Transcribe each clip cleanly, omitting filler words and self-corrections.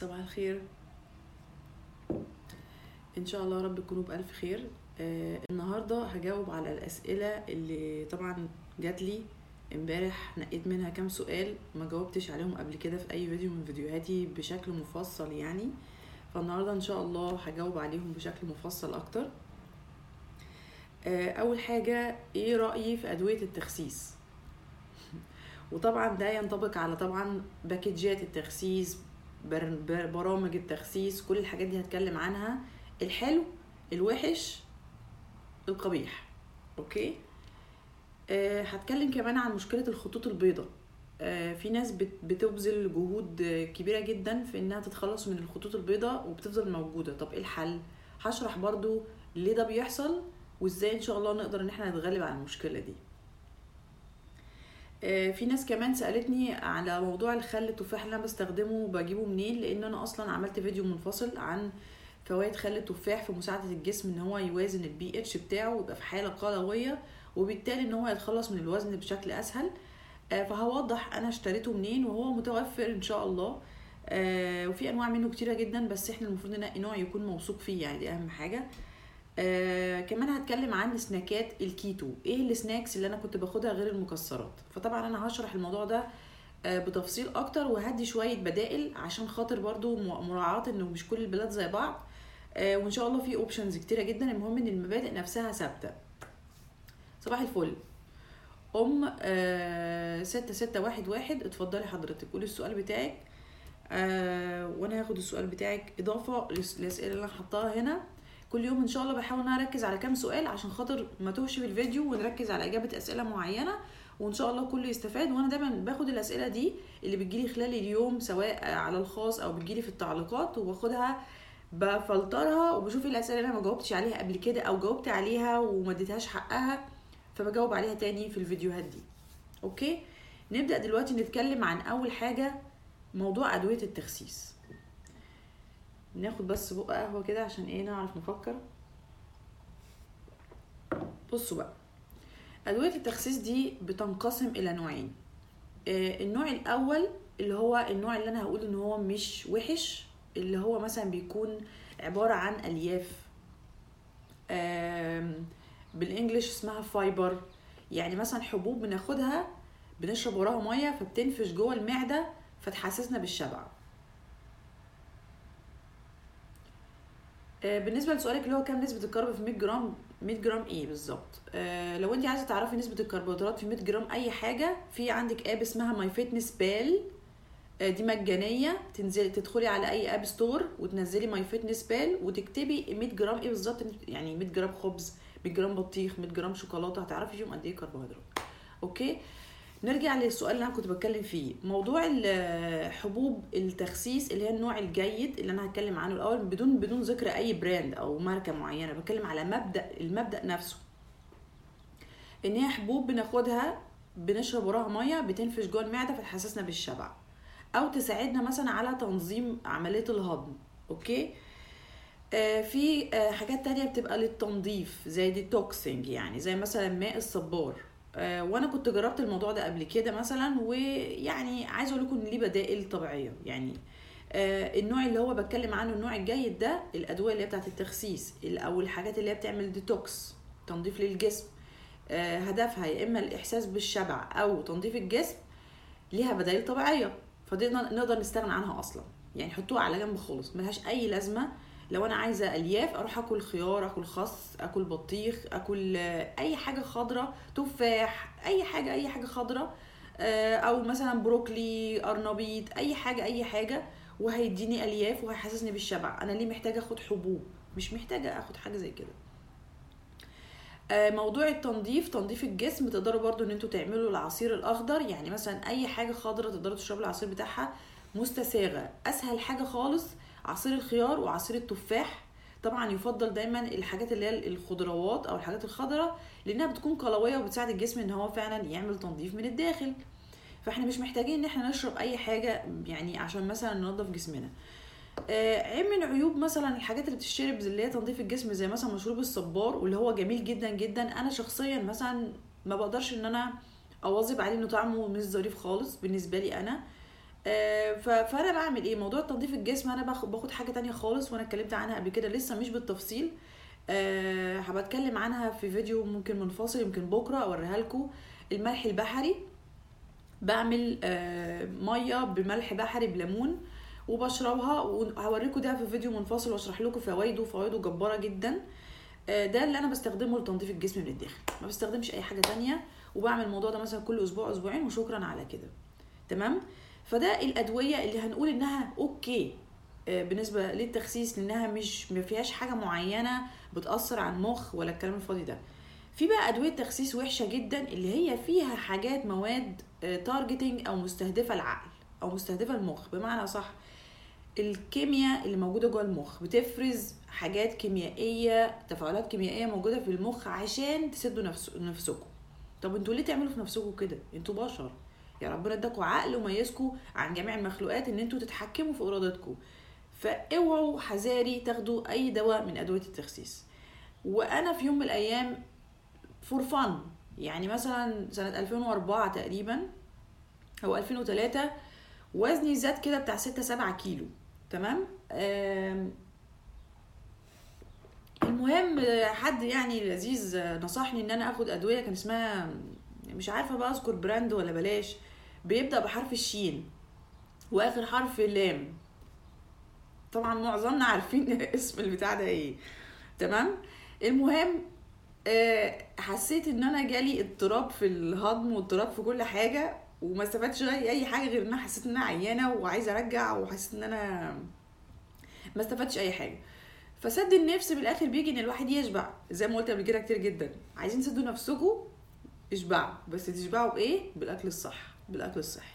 صباح الخير، ان شاء الله رب تكونوا بالف خير. النهارده هجاوب على الاسئله اللي طبعا جات لي امبارح، نقيت منها كام سؤال ما جاوبتش عليهم قبل كده في اي فيديو من فيديوهاتي بشكل مفصل يعني، فالنهارده ان شاء الله هجاوب عليهم بشكل مفصل اكتر. اول حاجه، ايه رايي في ادويه التخسيس؟ وطبعا ده ينطبق على طبعا باكيجات التخسيس، برامج التخسيس، كل الحاجات دي هتكلم عنها، الحلو الوحش القبيح. اوكي، هتكلم كمان عن مشكلة الخطوط البيضاء. في ناس بتبذل جهود كبيرة جدا في انها تتخلص من الخطوط البيضاء وبتفضل موجودة. طب ايه الحل؟ هشرح برضو ليه ده بيحصل وازاي ان شاء الله نقدر ان احنا نتغلب على المشكلة دي. في ناس كمان سألتني على موضوع الخل التفاح اللي انا بستخدمه، بجيبه منين، لان انا اصلا عملت فيديو منفصل عن فوائد خل التفاح في مساعدة الجسم ان هو يوازن الPH بتاعه ويبقى في حالة قلوية، وبالتالي ان هو يتخلص من الوزن بشكل اسهل. فهوضح انا اشتريته منين، وهو متوفر ان شاء الله، وفي انواع منه كتيرة جدا، بس احنا المفروض ننقي نوع يكون موثوق فيه يعني، دي اهم حاجة. كمان هتكلم عن سناكات الكيتو، ايه السناكس اللي انا كنت باخدها غير المكسرات. فطبعا انا هشرح الموضوع ده بتفصيل اكتر، وهدي شوية بدائل عشان خاطر برضو مراعاة انه مش كل البلاد زي بعض، وان شاء الله في اوبشنز كتيرة جدا. المهم ان المبادئ نفسها ثابتة. صباح الفل، 6611 اتفضلي حضرتك قولي السؤال بتاعك، وانا هاخد السؤال بتاعك اضافة للاسئلة اللي انا حطاها هنا. كل يوم ان شاء الله بحاول ان انا اركز على كام سؤال عشان خاطر ما توهش في الفيديو، ونركز على اجابه اسئله معينه، وان شاء الله كله يستفاد. وانا دايما باخد الاسئله دي اللي بتجيلي خلال اليوم، سواء على الخاص او بتجيلي في التعليقات، وباخدها بفلترها وبشوف الاسئله اللي انا ما جاوبتش عليها قبل كده او جاوبت عليها وما اديتهاش حقها، فبجاوب عليها تاني في الفيديوهات دي. اوكي، نبدا دلوقتي نتكلم عن اول حاجه، موضوع ادويه التخسيس. ناخد بس بقى قهوه كده عشان ايه نعرف نفكر. بصوا بقى، ادويه التخسيس دي بتنقسم الى نوعين. النوع الاول اللي هو النوع اللي انا هقول ان هو مش وحش، اللي هو مثلا بيكون عباره عن الياف، بالانجلش اسمها فايبر، يعني مثلا حبوب بناخدها بنشرب وراها ميه فبتنفش جوه المعده فتحسسنا بالشبع. بالنسبه لسؤالك اللي هو كام نسبه الكرب في 100 جرام ايه بالظبط، لو انت عايزه تعرفي نسبه الكربوهيدرات في 100 جرام اي حاجه، في عندك اب اسمها ماي فيتنس بال، دي مجانيه، تنزلي تدخلي على اي اب ستور وتنزلي ماي فيتنس بال وتكتبي 100 جرام ايه بالظبط، يعني 100 جرام خبز، 100 جرام بطيخ، 100 جرام شوكولاته، هتعرفي فيهم قد ايه كربوهيدرات. اوكي، نرجع للسؤال اللي انا كنت بتكلم فيه، موضوع حبوب التخسيس اللي هي النوع الجيد اللي انا هتكلم عنه الاول، بدون ذكر اي براند او ماركه معينه، بتكلم على المبدا نفسه، ان هي حبوب بناخدها بنشرب وراها ميه بتنفش جوه المعده فتحسسنا بالشبع، او تساعدنا مثلا على تنظيم عمليه الهضم. اوكي، في حاجات تانية بتبقى للتنظيف زي ديتوكسينج، يعني زي مثلا ماء الصبار، وانا كنت جربت الموضوع ده قبل كده مثلا، ويعني عايزه اقول لكم ان ليه بدائل طبيعيه يعني. النوع اللي هو بتكلم عنه النوع الجيد ده، الادويه اللي هي بتاعه التخسيس او الحاجات اللي هي بتعمل ديتوكس، تنظيف للجسم، هدفها يا اما الاحساس بالشبع او تنظيف الجسم، ليها بدائل طبيعيه فدي نقدر نستغنى عنها اصلا، يعني حطوها على جنب خالص، ملهاش اي لازمه. لو انا عايزه الياف اروح اكل خيار، اكل خس، اكل بطيخ، اكل اي حاجه خضراء، تفاح، اي حاجه خضراء، او مثلا بروكلي، قرنبيط، اي حاجه، وهيديني الياف وهيحسسني بالشبع. انا ليه محتاجه اخد حبوب؟ مش محتاجه اخد حاجه زي كده. موضوع التنظيف، تنظيف الجسم، تقدروا برضو ان انتوا تعملوا العصير الاخضر، يعني مثلا اي حاجه خضراء تقدروا تشربوا العصير بتاعها مستساغه، اسهل حاجه خالص عصير الخيار وعصير التفاح. طبعا يفضل دايما الحاجات اللي هي الخضروات او الحاجات الخضراء، لانها بتكون قلويه وبتساعد الجسم ان هو فعلا يعمل تنظيف من الداخل، فاحنا مش محتاجين ان احنا نشرب اي حاجه يعني عشان مثلا ننظف جسمنا. عيب من عيوب مثلا الحاجات اللي بتشرب اللي هي تنظيف الجسم، زي مثلا مشروب الصبار، واللي هو جميل جدا جدا، انا شخصيا مثلا ما بقدرش ان انا اواظب عليه، انه طعمه مش ظريف خالص بالنسبه لي انا. فانا بعمل ايه؟ موضوع تنظيف الجسم انا باخد حاجه تانية خالص، وانا اتكلمت عنها قبل كده لسه مش بالتفصيل، هبتكلم عنها في فيديو ممكن منفصل، يمكن بكره اوريها لكم. الملح البحري بعمل ميه بملح بحري بليمون وبشربها، وهوريكم ده في فيديو منفصل واشرح لكم فوائده، وفوائده جباره جدا. ده اللي انا بستخدمه لتنظيف الجسم من الداخل، ما بستخدمش اي حاجه تانية، وبعمل الموضوع ده مثلا كل اسبوع اسبوعين وشكرا على كده. تمام. فده الادويه اللي هنقول انها اوكي بالنسبه للتخسيس، لانها مش ما فيهاش حاجه معينه بتاثر على المخ ولا الكلام الفاضي ده. في بقى ادويه تخسيس وحشه جدا اللي هي فيها حاجات مواد تارجتنج او مستهدفه العقل او مستهدفه المخ، بمعنى صح الكيمياء اللي موجوده جوه المخ بتفرز حاجات كيميائيه، تفاعلات كيميائيه موجوده في المخ عشان تسدوا نفسكم. طب انتوا ليه تعملوا في نفسكم كده؟ انتوا بشر، يا ربنا اداكوا عقل وميزكوا عن جميع المخلوقات ان انتوا تتحكموا في ارادتكم. فاوعوا حذاري تاخدوا اي دواء من ادويه التخسيس. وانا في يوم من الايام فور فن، يعني مثلا سنه 2004 تقريبا او 2003، وزني زاد كده بتاع 6-7 كيلو. تمام. المهم حد يعني لذيذ نصحني ان انا اخد ادويه كان اسمها، مش عارفه بقى اذكر براند ولا بلاش، بيبدا بحرف الشين واخر حرف اللام، طبعا معظمنا عارفين اسم البتاع ده ايه. تمام. المهم حسيت ان انا جالي اضطراب في الهضم واضطراب في كل حاجه، وما استفدتش اي حاجه غير ان انا حسيت ان انا عيانه وعايزه ارجع، وحسيت ان انا ما استفدتش اي حاجه. فسد النفس بالاخر بيجي ان الواحد يشبع، زي ما قلت قبل كده كتير جدا، عايزين تسدوا نفسكم اشبعوا، بس تشبعوا بايه؟ بالاكل الصح، بالاكل الصحي.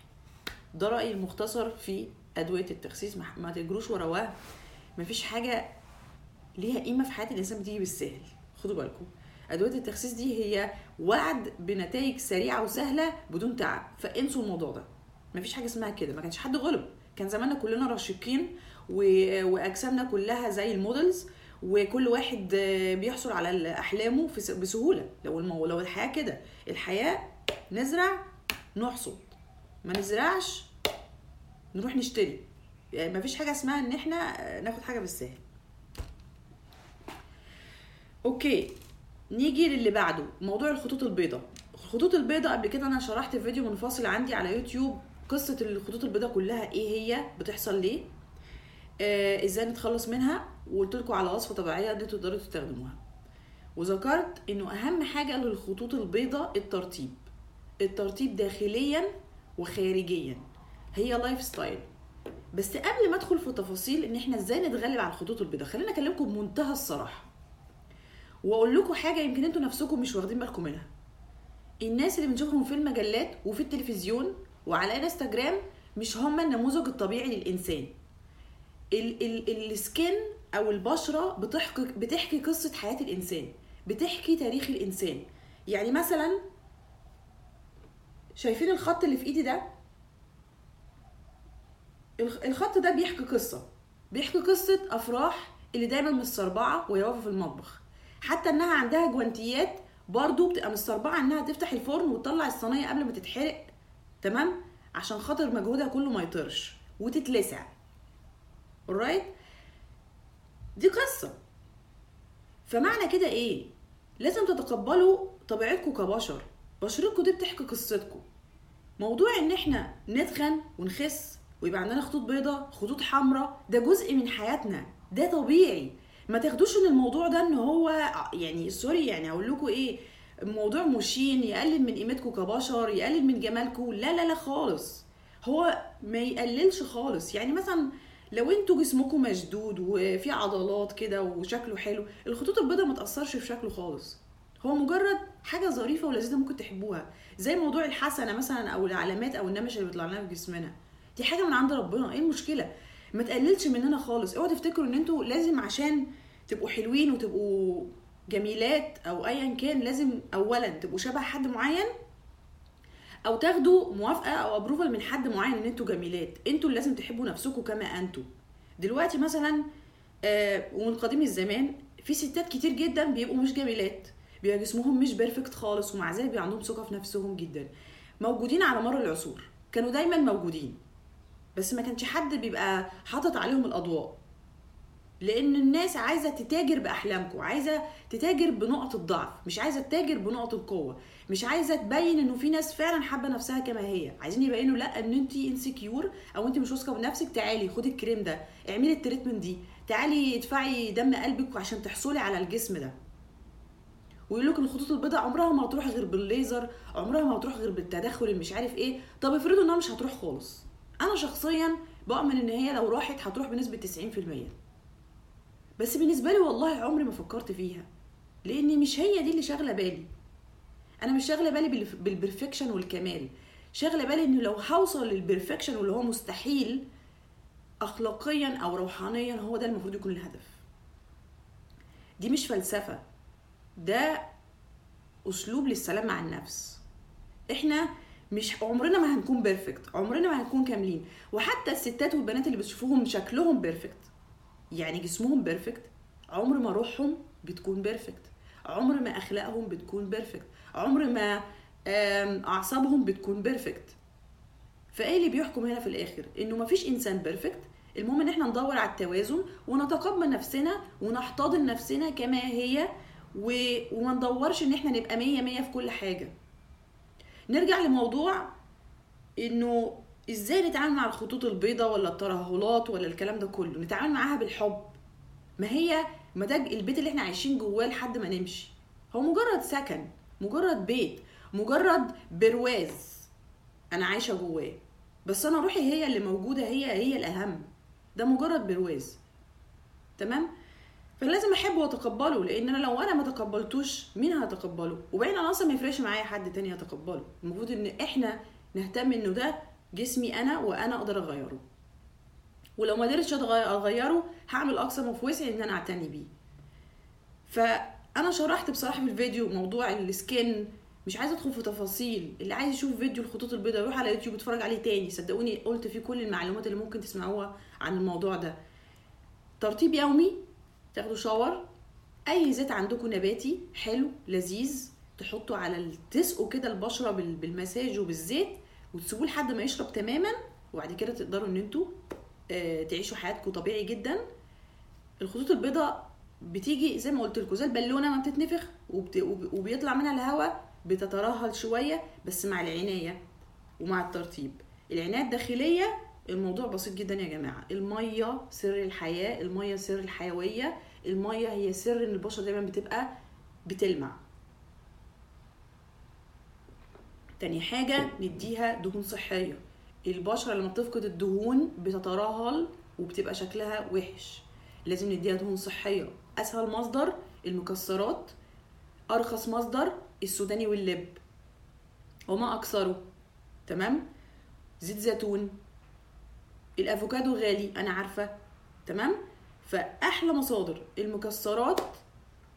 ده رايي المختصر في ادويه التخسيس. ما تجروش ورا وهم، مفيش حاجه ليها قيمه في حياه الانسان بتيجي بالسهل، خدوا بالكم. ادويه التخسيس دي هي وعد بنتائج سريعه وسهله بدون تعب، فانسوا الموضوع ده، مفيش حاجه اسمها كده. ما كانش حد غلب، كان زماننا كلنا رشيقين واجسامنا كلها زي المودلز، وكل واحد بيحصل على احلامه بسهوله. لو الحياه كده، الحياه نزرع نحصد، ما نزرعش نروح نشتري، يعني مفيش حاجه اسمها ان احنا ناخد حاجه بالسهل. اوكي، نيجي للي بعده، موضوع الخطوط البيضاء. الخطوط البيضاء قبل كده انا شرحت في فيديو منفصل عندي على يوتيوب قصه الخطوط البيضاء كلها، ايه هي، بتحصل ليه، ازاي نتخلص منها، وقلت لكم على وصفه طبيعيه انتوا تقدروا تستخدموها. وذكرت انه اهم حاجه للخطوط البيضاء الترطيب، الترطيب داخليا وخارجيا، هي لايف ستايل. بس قبل ما ادخل في تفاصيل ان احنا ازاي نتغلب على الخطوط البيضاء، خلينا اكلمكم بمنتهى الصراحه واقول لكم حاجه يمكن انتوا نفسكم مش واخدين بالكم منها. الناس اللي بنشوفهم في المجلات وفي التلفزيون وعلى انستجرام مش هم النموذج الطبيعي للانسان. السكين او البشره بتحكي قصه حياه الانسان، بتحكي تاريخ الانسان. يعني مثلا شايفين الخط اللي في ايدي ده، الخط ده بيحكي قصه، بيحكي قصه افراح اللي دايما متسربعه وهي واقفه في المطبخ، حتى انها عندها جوانتيات برضو بتبقى متسربعه انها تفتح الفرن وتطلع الصينيه قبل ما تتحرق. تمام، عشان خاطر مجهودها كله ما يطيرش وتتلسع. alright، دي قصه. فمعنى كده ايه؟ لازم تتقبلوا طبيعتكم كبشر، بشرتكم دي بتحكي قصتكم. موضوع ان احنا نتخن ونخس ويبقى عندنا خطوط بيضاء خطوط حمراء ده جزء من حياتنا، ده طبيعي. ما تاخدوش ان الموضوع ده ان هو يعني سوري، يعني اقول لكم ايه، موضوع مشين يقلل من قيمتكم كبشر، يقلل من جمالكم، لا لا لا خالص، هو ما يقللش خالص. يعني مثلا لو انتوا جسمكم مشدود وفي عضلات كده وشكله حلو، الخطوط البيضاء ما تاثرش في شكله خالص، هو مجرد حاجه ظريفه ولذيذه ممكن تحبوها، زي موضوع الحسنه مثلا او العلامات او النمش اللي بيطلع لنا في جسمنا، دي حاجه من عند ربنا، ايه المشكله؟ ما تقللش مننا خالص. اوعوا تفتكروا ان انتوا لازم عشان تبقوا حلوين وتبقوا جميلات او ايا كان لازم اولا تبقوا شبه حد معين او تاخدوا موافقه او ابروفال من حد معين ان انتوا جميلات. انتوا اللي لازم تحبوا نفسكم كما انتوا دلوقتي. مثلا ومن قديم الزمان في ستات كتير جدا بيبقوا مش جميلات، بيبقى جسمهم مش بيرفكت خالص، ومع ذلك بيبقى عندهم ثقه في نفسهم جدا، موجودين على مر العصور، كانوا دايما موجودين. بس ما كانش حد بيبقى حاطط عليهم الاضواء، لان الناس عايزه تتاجر باحلامكم، عايزه تتاجر بنقط الضعف، مش عايزه تتاجر بنقط القوه، مش عايزه تبين انه في ناس فعلا حابه نفسها كما هي، عايزين يبينوا لا ان انت انسكيور او انت مش واثقه بنفسك، تعالي خدي الكريم ده، اعملي التريتمنت دي، تعالي ادفعي دم قلبك عشان تحصلي على الجسم ده. ويقول لك الخطوط البيضاء عمرها ما هتروح غير بالليزر، عمرها ما هتروح غير بالتدخل اللي مش عارف ايه. طب افرضوا انها مش هتروح خالص، انا شخصيا بؤمن ان هي لو راحت هتروح بنسبه 90%، بس بالنسبه لي والله عمري ما فكرت فيها، لان مش هي دي اللي شاغله بالي. انا مش شاغله بالي بالبرفكشن والكمال، شاغله بالي انه لو هوصل للبرفكشن واللي هو مستحيل اخلاقيا او روحانيا، هو ده المفروض يكون الهدف. دي مش فلسفه، ده اسلوب للسلام مع النفس. احنا مش عمرنا ما هنكون بيرفكت، عمرنا ما هنكون كاملين. وحتى الستات والبنات اللي بتشوفوهم شكلهم بيرفكت، يعني جسمهم بيرفكت، عمر ما روحهم بتكون بيرفكت، عمر ما اخلاقهم بتكون بيرفكت، عمر ما اعصابهم بتكون بيرفكت. فايه اللي بيحكم هنا في الاخر؟ انه مفيش انسان بيرفكت. المهم ان احنا ندور على التوازن ونتقبل نفسنا ونحتضن نفسنا كما هي، وما ندورش ان احنا نبقى 100% في كل حاجه. نرجع لموضوع انه ازاي نتعامل مع الخطوط البيضاء ولا الترهلات ولا الكلام ده كله. نتعامل معاها بالحب، ما هي متاج البيت اللي احنا عايشين جواه لحد ما نمشي، هو مجرد سكن، مجرد بيت، مجرد برواز انا عايشه جواه، بس انا روحي هي اللي موجوده، هي الاهم، ده مجرد برواز. تمام؟ فلازم احبه واتقبله، لان انا لو انا ما تقبلتوش مين هتقبله؟ وبعدين انا اصلا ما يفرقش معايا حد تاني هتقبله. المفروض ان احنا نهتم انه ده جسمي انا وانا اقدر اغيره، ولو ما قدرتش اغيره هعمل اقصى ما في وسعي ان انا اعتني بيه. فانا شرحت بصراحه في الفيديو موضوع السكين، مش عايزه ادخل في تفاصيل. اللي عايز يشوف فيديو الخطوط البيضاء يروح على يوتيوب يتفرج عليه تاني، صدقوني قلت فيه كل المعلومات اللي ممكن تسمعوها عن الموضوع ده. ترطيب يومي، تاخدوا شاور، اي زيت عندكم نباتي حلو لذيذ تحطوا على تسقوا كده البشره بالمساج وبالزيت وتسيبوه لحد ما يشرب تماما، وبعد كده تقدروا ان انتوا تعيشوا حياتكم طبيعي جدا. الخطوط البيضاء بتيجي زي ما قلت لكم زي البالونه ما بتتنفخ وبيطلع منها الهواء، بتترهل شويه، بس مع العنايه ومع الترطيب. العنايه الداخليه الموضوع بسيط جدا يا جماعه، الميه سر الحياه، الميه سر الحيويه، الميه هي سر ان البشره دايما بتبقى بتلمع. تاني حاجه نديها دهون صحيه، البشره لما بتفقد الدهون بتترهل وبتبقى شكلها وحش، لازم نديها دهون صحيه. اسهل مصدر المكسرات، ارخص مصدر السوداني واللب وما اكثره. تمام؟ زيت زيتون، الافوكادو غالي انا عارفه، تمام؟ فاحلى مصادر المكسرات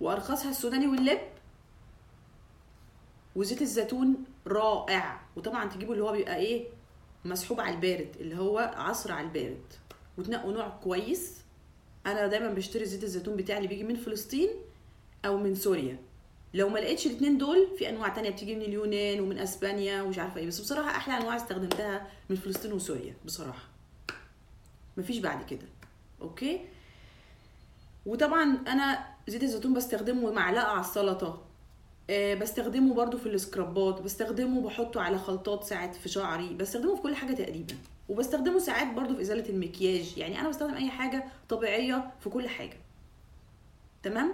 وارخصها السوداني واللب، وزيت الزيتون رائع. وطبعا تجيبوا اللي هو بيبقى ايه مسحوب على البارد، اللي هو عصر على البارد، وتنقوا نوع كويس. انا دايما بشتري زيت الزيتون بتاعي اللي بيجي من فلسطين او من سوريا. لو ما لقيتش الاثنين دول في انواع تانية بتيجي من اليونان ومن اسبانيا ومش عارفه ايه، بس بصراحه احلى انواع استخدمتها من فلسطين وسوريا بصراحه، مفيش بعد كده. اوكي؟ وطبعا انا زيت الزيتون بستخدمه معلقه على السلطه، بستخدمه برضو في السكرابات، بستخدمه بحطه على خلطات ساعات في شعري، بستخدمه في كل حاجه تقريبا، وبستخدمه ساعات برضو في ازاله المكياج. يعني انا بستخدم اي حاجه طبيعيه في كل حاجه. تمام؟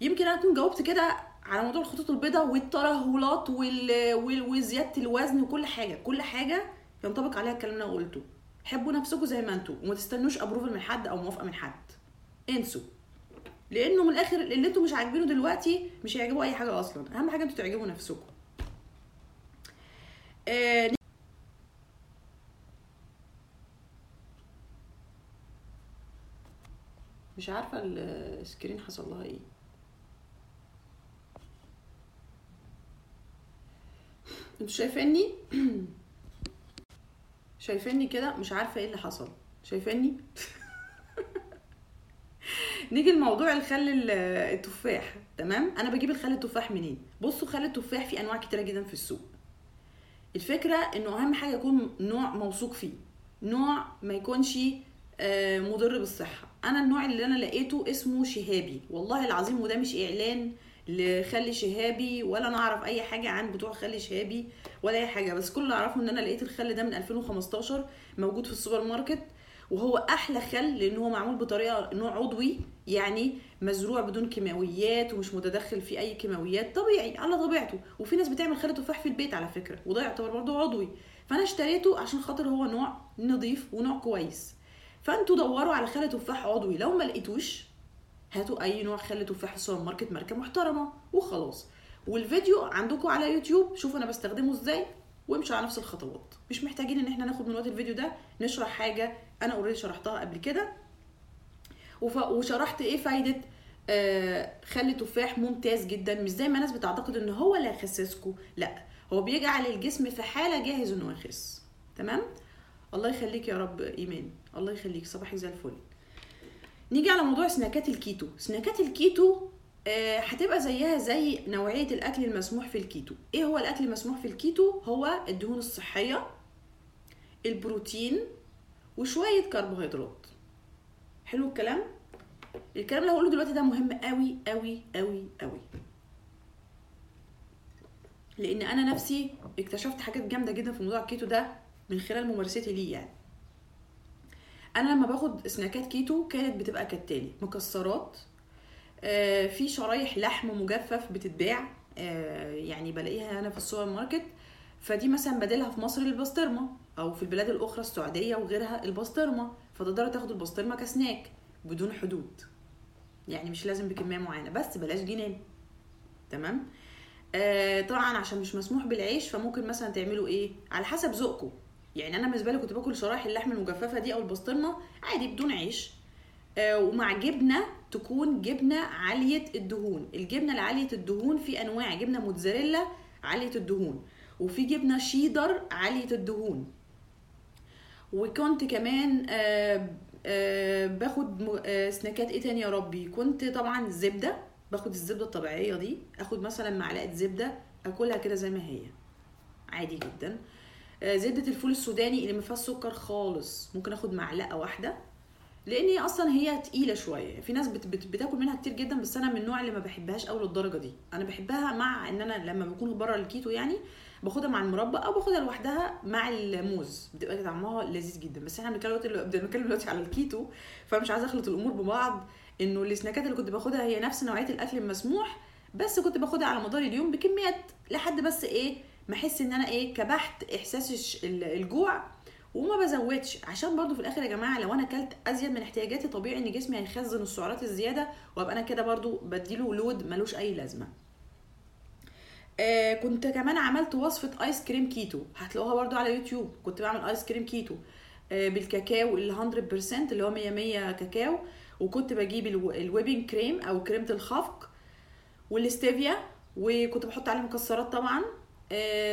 يمكن انا اكون جاوبت كده على موضوع الخطوط البيضاء والترهلات وزياده الوزن وكل حاجه، كل حاجه ينطبق عليها الكلام اللي انا قلته. حبوا نفسكم زي ما انتوا، وما تستنوش ابروفل من حد او موافقه من حد، انسوا، لانه من الاخر اللي انتوا مش عاجبينه دلوقتي مش هيعجبوا اي حاجه اصلا. اهم حاجه انتوا تعجبوا نفسكم. مش عارفه السكرين حصل لها ايه. انتوا شايفيني شايفيني كده؟ مش عارفه ايه اللي حصل. شايفيني؟ نيجي لموضوع الخل التفاح. تمام؟ انا بجيب الخل التفاح منين؟ بصوا خل التفاح في انواع كتيره جدا في السوق. الفكره انه اهم حاجه يكون نوع موثوق فيه، نوع ما يكونش مضر بالصحه. انا النوع اللي انا لقيته اسمه شهابي، والله العظيم، وده مش اعلان لخل شهابي ولا انا اعرف اي حاجه عن بتوع خل شهابي ولا اي حاجه، بس كل اللي اعرفه ان انا لقيت الخل ده من 2015 موجود في السوبر ماركت، وهو احلى خل لان هو معمول بطريقه نوع عضوي، يعني مزروع بدون كيماويات ومش متدخل في اي كيماويات، طبيعي على طبيعته. وفي ناس بتعمل خل تفاح في البيت على فكره، وده يعتبر برضه عضوي، فانا اشتريته عشان خاطر هو نوع نظيف ونوع كويس. فانتوا دوروا على خل تفاح عضوي، لو ما لقيتوش هاتوا اي نوع خل تفاح في السوبر ماركت، ماركه محترمه وخلاص. والفيديو عندكم على يوتيوب، شوفوا انا بستخدمه ازاي وامشوا على نفس الخطوات، مش محتاجين ان احنا ناخد من وقت الفيديو ده نشرح حاجه انا اوريدي شرحتها قبل كده، وشرحت ايه فايده خل تفاح ممتاز جدا. مش زي ما الناس بتعتقد ان هو لا يخسسكم، لا، هو بيجعل الجسم في حاله جاهز انه يخس. تمام، الله يخليك يا رب ايمان، الله يخليك، صباحك زي الفل. نيجي على موضوع سناكات الكيتو. سناكات الكيتو هتبقى زيها زي نوعيه الاكل المسموح في الكيتو. ايه هو الاكل المسموح في الكيتو؟ هو الدهون الصحيه، البروتين، وشويه كربوهيدرات. حلو الكلام. الكلام اللي هقوله دلوقتي ده مهم قوي قوي قوي قوي، لان انا نفسي اكتشفت حاجات جامده جدا في موضوع الكيتو ده من خلال ممارستي ليه. يعني انا لما باخد سناكات كيتو كانت بتبقى كالتالي: مكسرات، في شرايح لحم مجفف بتتباع، يعني بلاقيها انا في السوبر ماركت، فدي مثلا بديلها في مصر البسطرمه، او في البلاد الاخرى السعوديه وغيرها البسطرمه، فتقدروا تاخدوا البسطرمه كسناك بدون حدود، يعني مش لازم بكميه معينه، بس بلاش جنان. تمام. طبعا عشان مش مسموح بالعيش، فممكن مثلا تعملوا ايه على حسب ذوقكم. يعني انا بالنسبه لي كنت باكل شرايح اللحم المجففه دي او البسطرمه عادي بدون عيش، ومع جبنه تكون جبنه عاليه الدهون. الجبنه العاليه الدهون في انواع: جبنه موتزاريلا عاليه الدهون، وفي جبنه شيدر عاليه الدهون. وكنت كمان باخد سناكات ايه تاني يا ربي؟ كنت طبعا الزبده، باخد الزبده الطبيعيه دي، اخد مثلا معلقه زبده اكلها كده زي ما هي عادي جدا. زبده الفول السوداني اللي ما فيهاش سكر خالص ممكن اخد معلقه واحده، لان اصلا هي تقيله شويه، في ناس بتاكل منها كتير جدا، بس انا من النوع اللي ما بحبهاش قوي للدرجه دي. انا بحبها مع ان انا لما بكون بره الكيتو يعني باخدها مع المربى او باخدها لوحدها مع الموز، بتبقى طعمها لذيذ جدا. بس احنا بنتكلم دلوقتي على الكيتو، فمش عايزه اخلط الامور ببعض، انه السناكات اللي كنت باخدها هي نفس نوعيه الاكل المسموح، بس كنت باخدها على مدار اليوم بكميات لحد بس ايه ما احس ان انا ايه كبحت احساس الجوع، وما بزودش، عشان برضو في الاخر يا جماعه لو انا اكلت ازيد من احتياجاتي طبيعي ان جسمي هيخزن السعرات الزياده، وابقى انا كده برضو بديله لود ملوش اي لازمه. كنت كمان عملت وصفه ايس كريم كيتو، هتلاقوها برضو على يوتيوب. كنت بعمل ايس كريم كيتو بالكاكاو ال 100% اللي هو 100% كاكاو، وكنت بجيب الويبنج كريم او كريمه الخفق والستيفيا، وكنت بحط عليه مكسرات طبعا،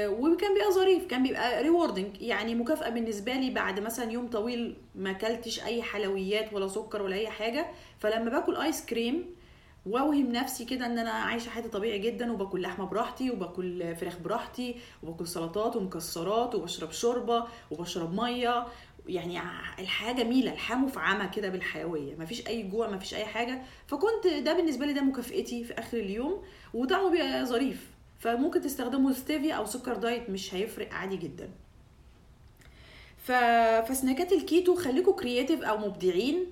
وكان بيبقى ظريف، كان بيبقى ريوردنج، يعني مكافأة بالنسبة لي بعد مثلا يوم طويل ما اكلتش اي حلويات ولا سكر ولا اي حاجة. فلما باكل ايس كريم واوهم نفسي كده ان انا عايشة حياتي طبيعي جدا، وباكل لحمة براحتي، وباكل فراخ براحتي، وباكل سلطات ومكسرات، وبشرب شوربة، وبشرب مية، يعني الحياة جميلة، الحياة مفعمة كده بالحيوية، مفيش اي جوع، مفيش اي حاجة. فكنت ده بالنسبة لي ده مكافأتي في اخر اليوم، وطعمه بيبقى ظريف، فممكن تستخدموا ستيفيا او سكر دايت مش هيفرق عادي جدا. فسناكات الكيتو خليكوا كرياتيف او مبدعين.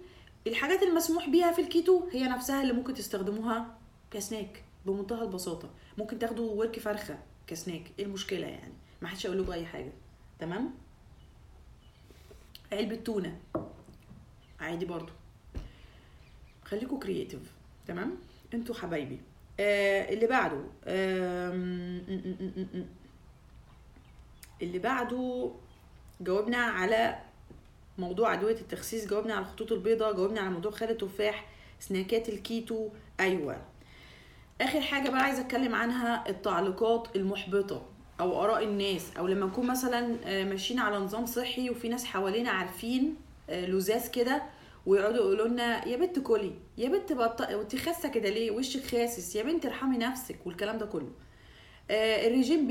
الحاجات المسموح بيها في الكيتو هي نفسها اللي ممكن تستخدموها كسناك بمنتهى البساطه. ممكن تاخدوا ورك فرخه كسناك، ايه المشكله يعني؟ ما حدش هيقول لكم اي حاجه. تمام. علبه تونه عادي برضو، خليكوا كرياتيف. تمام انتوا حبايبي. اللي بعده جاوبنا على موضوع ادويه التخسيس، جاوبنا على الخطوط البيضاء، جاوبنا على موضوع خل التفاح، سناكات الكيتو. ايوه، اخر حاجه بقى عايزه اتكلم عنها التعليقات المحبطه او اراء الناس، او لما نكون مثلا ماشيين على نظام صحي وفي ناس حوالينا عارفين لزاز كده ويقعدوا يقولوا لنا يا بنت كلي، يا بنت بطئي، وانت خاسه كده ليه؟ وشك خاسس، يا بنت ارحمي نفسك، والكلام ده كله. الرجيم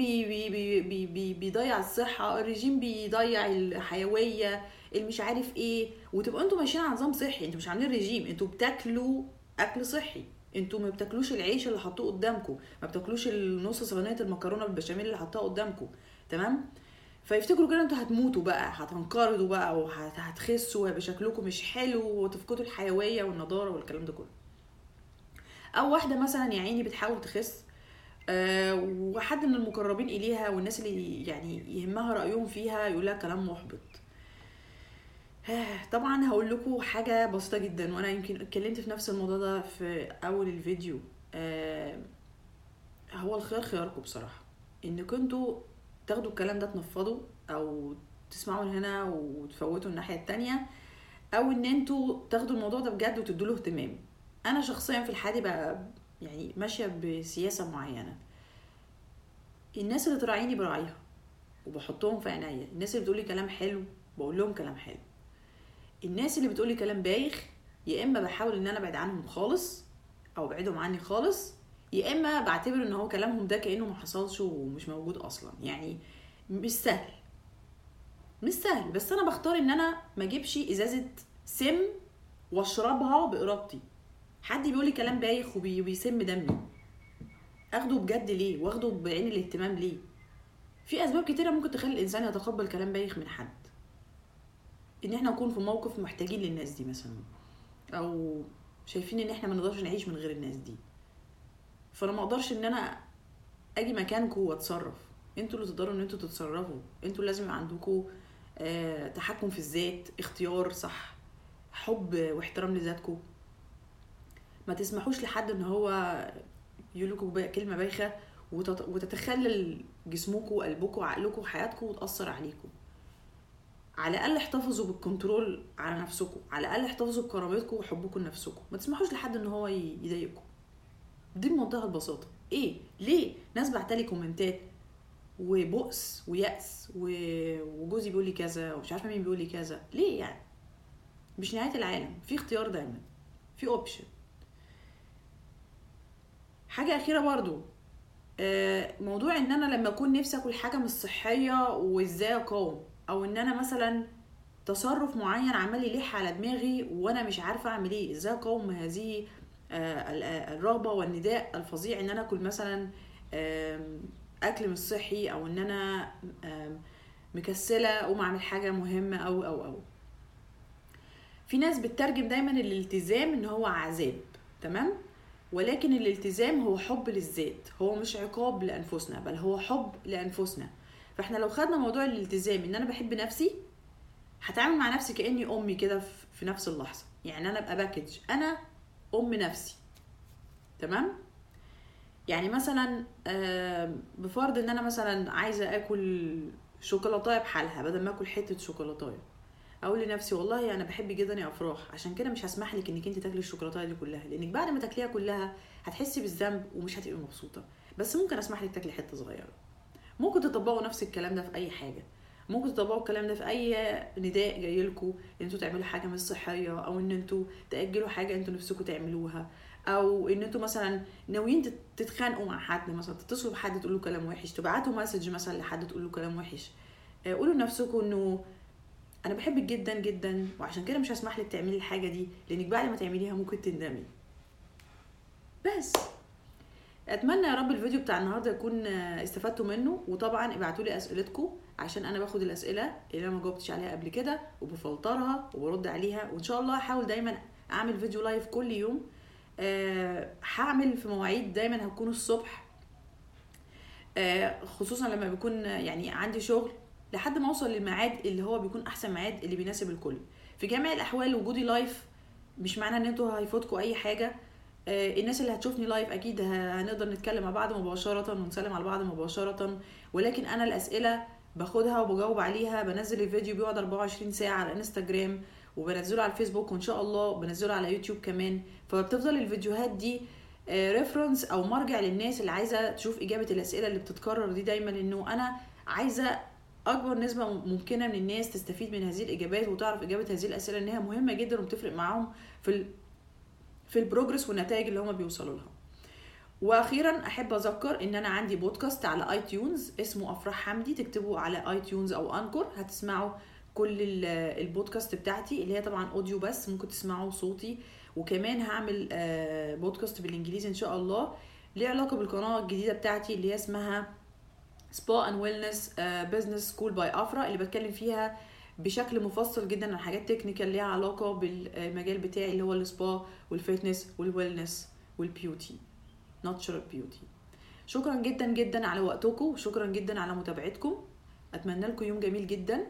بيضيع الصحه، الرجيم بيضيع الحيويه، مش عارف ايه، وتبقى انتوا ماشيين على نظام صحي، انتوا مش عاملين ريجيم، انتوا بتاكلوا اكل صحي، انتوا ما بتاكلوش العيش اللي حطوه قدامكم، ما بتاكلوش النص صينيه المكرونه بالبشاميل اللي حطها قدامكم، تمام؟ فيفتكروا كده انتوا هتموتوا بقى، هتنقرضوا بقى، وهتخسوا وهيبقى شكلكم مش حلو، وتفقدوا الحيويه والنضاره والكلام ده كله. او واحده مثلا يا عيني بتحاول تخس، وحد من المقربين اليها والناس اللي يعني يهمها رايهم فيها يقول لها كلام محبط. طبعا هقول لكم حاجه بسيطه جدا، وانا يمكن اتكلمت في نفس الموضوع ده في اول الفيديو. هو الخيار خياركم بصراحه، ان كنتوا تاخدوا الكلام ده تنفضوا او تسمعوا هنا وتفوتوا الناحيه التانية، او ان انتوا تاخدوا الموضوع ده بجد وتدوا له اهتمام. انا شخصيا في الحاله بقى يعني ماشيه بسياسه معينه، الناس اللي تراعيني براعيها وبحطهم في عينيا، الناس اللي بتقولي كلام حلو بقول لهم كلام حلو، الناس اللي بتقولي كلام بايخ يا اما بحاول ان انا ابعد عنهم خالص او ابعدهم عني خالص، يا اما بعتبر ان هو كلامهم ده كانه ما حصلش ومش موجود اصلا. يعني مش سهل، مش سهل، بس انا بختار ان انا ما اجيبش ازازه سم واشربها بارادتي. حد بيقولي كلام بايخ وبيسم دمي، اخده بجد ليه واخده بعين الاهتمام ليه؟ في اسباب كتيره ممكن تخلي الانسان يتقبل كلام بايخ من حد، ان احنا نكون في موقف محتاجين للناس دي مثلا، او شايفين ان احنا ما نقدرش نعيش من غير الناس دي، فانا ما اقدرش ان انا اجي مكانكم واتصرف. انتوا اللي تقدروا ان انتوا تتصرفوا، انتوا لازم يبقى عندكم تحكم في الذات، اختيار صح، حب واحترام لذاتكم. ما تسمحوش لحد ان هو يقولكوا كلمه بايخه وتتخلل جسمكم وقلبكم وعقلكم وحياتكم وتاثر عليكم. على الاقل احتفظوا بالكنترول على نفسكم، على الاقل احتفظوا بكرامتكم وحبكم لنفسكم. ما تسمحوش لحد ان هو يضايقكم، دي بمنتهى البساطه. ايه ليه ناس بعتلي كومنتات وبؤس وياس وجوزي بيقول لي كذا ومش عارفه مين بيقول لي كذا؟ ليه يعني؟ مش نهايه العالم، في اختيار دايما، في اوبشن. حاجه اخيره برضو، موضوع ان انا لما اكون نفسي اكل حاجه مش صحيه وازاي اقاوم، او ان انا مثلا تصرف معين عمال يلح على دماغي وانا مش عارفه اعمل ايه، ازاي اقاوم هذه الرغبه والنداء الفظيع ان انا اكل مثلا اكل مش صحي، او ان انا مكسله اقوم اعمل حاجه مهمه او في ناس بتترجم دايما الالتزام ان هو عذاب، تمام؟ ولكن الالتزام هو حب للذات، هو مش عقاب لانفسنا، بل هو حب لانفسنا. فاحنا لو خدنا موضوع الالتزام ان انا بحب نفسي، هتعامل مع نفسي كاني امي كده في نفس اللحظه، يعني انا ابقى باكج، انا ام نفسي، تمام؟ يعني مثلا بفرض ان انا مثلا عايزه اكل شوكولاته بحالها بدل ما اكل حته شوكولاته، اقول لنفسي والله انا يعني بحب جدا يا افراح، عشان كده مش هسمح لك انك انت تاكلي الشوكولاته دي كلها، لانك بعد ما تاكليها كلها هتحسي بالذنب ومش هتبقي مبسوطه، بس ممكن اسمح لك تاكلي حته صغيره. ممكن تطبقوا نفس الكلام ده في اي حاجه، ممكن تطبقوا الكلام ده في اي نداء جاي لكم ان انتوا تعملوا حاجه مش صحيه، او ان انتوا تاجلوا حاجه انتوا نفسكم تعملوها، او ان انتوا مثلا ناويين تتخانقوا مع حد، مثلا تتصلوا بحد تقولوا كلام وحش، تبعتوا مسج مثلا لحد تقولوا كلام وحش، قولوا لنفسكم انه انا بحبك جدا جدا وعشان كده مش هسمح لك تعملي الحاجه دي، لانك بعد ما تعمليها ممكن تندمي. بس اتمنى يا رب الفيديو بتاع النهارده يكون استفدتوا منه، وطبعا ابعتوا لي اسئلتكم عشان انا باخد الاسئله اللي انا ما جاوبتش عليها قبل كده وبفلترها وبرد عليها، وان شاء الله هحاول دايما اعمل فيديو لايف كل يوم. هعمل في مواعيد دايما هتكون الصبح، خصوصا لما بيكون يعني عندي شغل، لحد ما اوصل للميعاد اللي هو بيكون احسن ميعاد اللي بيناسب الكل. في جميع الاحوال وجودي لايف مش معناه ان انتوا هيفوتكم اي حاجه. الناس اللي هتشوفني لايف اكيد هنقدر نتكلم مع بعض مباشره ونسلم على بعض مباشره، ولكن انا الاسئله باخدها وبجاوب عليها، بنزل الفيديو بيقعد 24 ساعه على انستغرام، وبنزله على الفيسبوك، وان شاء الله بنزله على يوتيوب كمان. فبتفضل الفيديوهات دي ريفرنس او مرجع للناس اللي عايزه تشوف اجابه الاسئله اللي بتتكرر دي دايما، انه انا عايزه اكبر نسبه ممكنه من الناس تستفيد من هذه الاجابات وتعرف اجابه هذه الاسئله، انها مهمه جدا وبتفرق معاهم في البروجرس والنتائج اللي هم بيوصلوا لها. واخيرا احب اذكر ان انا عندي بودكاست على اي تيونز اسمه افراح حمدي، تكتبوا على اي تيونز او انكور هتسمعوا كل البودكاست بتاعتي اللي هي طبعا اوديو بس ممكن تسمعوا صوتي. وكمان هعمل بودكاست بالانجليزي ان شاء الله ليه علاقه بالقناه الجديده بتاعتي اللي هي اسمها سبا اند ويلنس بزنس سكول باي افرا، اللي بتكلم فيها بشكل مفصل جدا عن حاجات تكنيكال ليها علاقه بالمجال بتاعي اللي هو السبا والفيتنس والويلنس والبيوتي ناتشرال بيوتي. شكرا جدا جدا على وقتكم وشكرا جدا على متابعتكم. اتمنى لكم يوم جميل جدا.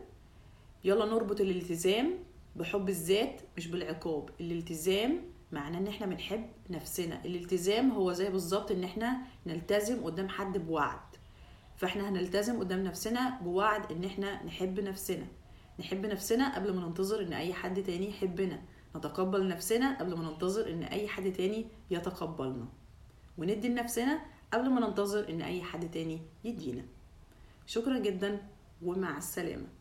يلا نربط الالتزام بحب الذات مش بالعقاب. الالتزام معناه ان احنا بنحب نفسنا. الالتزام هو زي بالظبط ان احنا نلتزم قدام حد بوعد، فاحنا هنلتزم قدام نفسنا بوعد ان احنا نحب نفسنا. نحب نفسنا قبل ما ننتظر ان اي حد تاني يحبنا، نتقبل نفسنا قبل ما ننتظر ان اي حد تاني يتقبلنا، وندي لنفسنا قبل ما ننتظر ان اي حد تاني يدينا. شكرا جدا ومع السلامة.